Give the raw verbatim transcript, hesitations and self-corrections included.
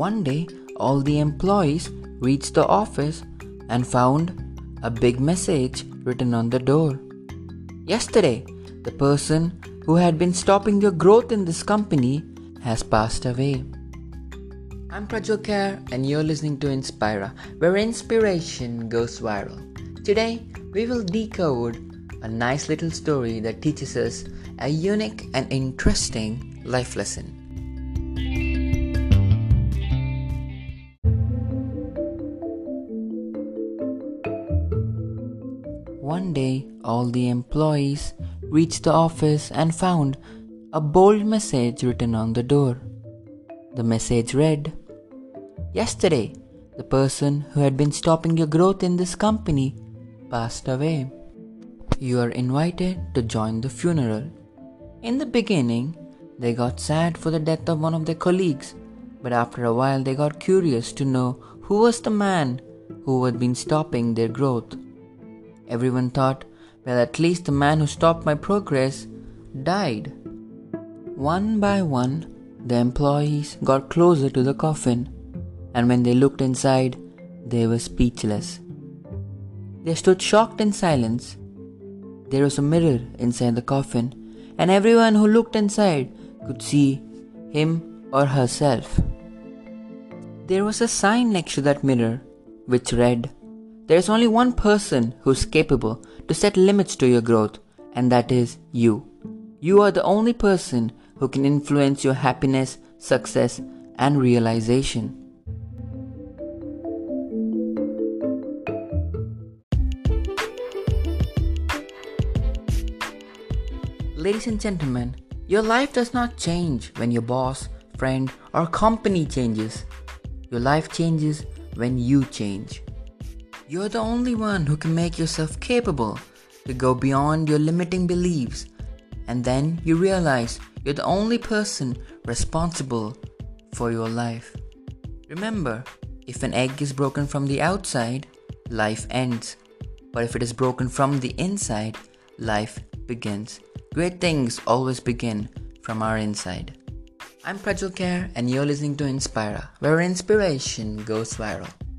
One day, all the employees reached the office and found a big message written on the door. Yesterday, the person who had been stopping your growth in this company has passed away. I'm Prajwal Kare and you're listening to Inspira, where inspiration goes viral. Today, we will decode a nice little story that teaches us a unique and interesting life lesson. One day, all the employees reached the office and found a bold message written on the door. The message read, "Yesterday, the person who had been stopping your growth in this company passed away. You are invited to join the funeral." In the beginning, they got sad for the death of one of their colleagues, but after a while they got curious to know who was the man who had been stopping their growth. Everyone thought, well, at least the man who stopped my progress died. One by one, the employees got closer to the coffin, and when they looked inside, they were speechless. They stood shocked in silence. There was a mirror inside the coffin, and everyone who looked inside could see him or herself. There was a sign next to that mirror which read, "There is only one person who is capable to set limits to your growth, and that is you. You are the only person who can influence your happiness, success, and realization." Ladies and gentlemen, your life does not change when your boss, friend, or company changes. Your life changes when you change. You're the only one who can make yourself capable to go beyond your limiting beliefs, and then you realize you're the only person responsible for your life. Remember, if an egg is broken from the outside, life ends. But if it is broken from the inside, life begins. Great things always begin from our inside. I'm Prajwal Kare and you're listening to Inspira, where inspiration goes viral.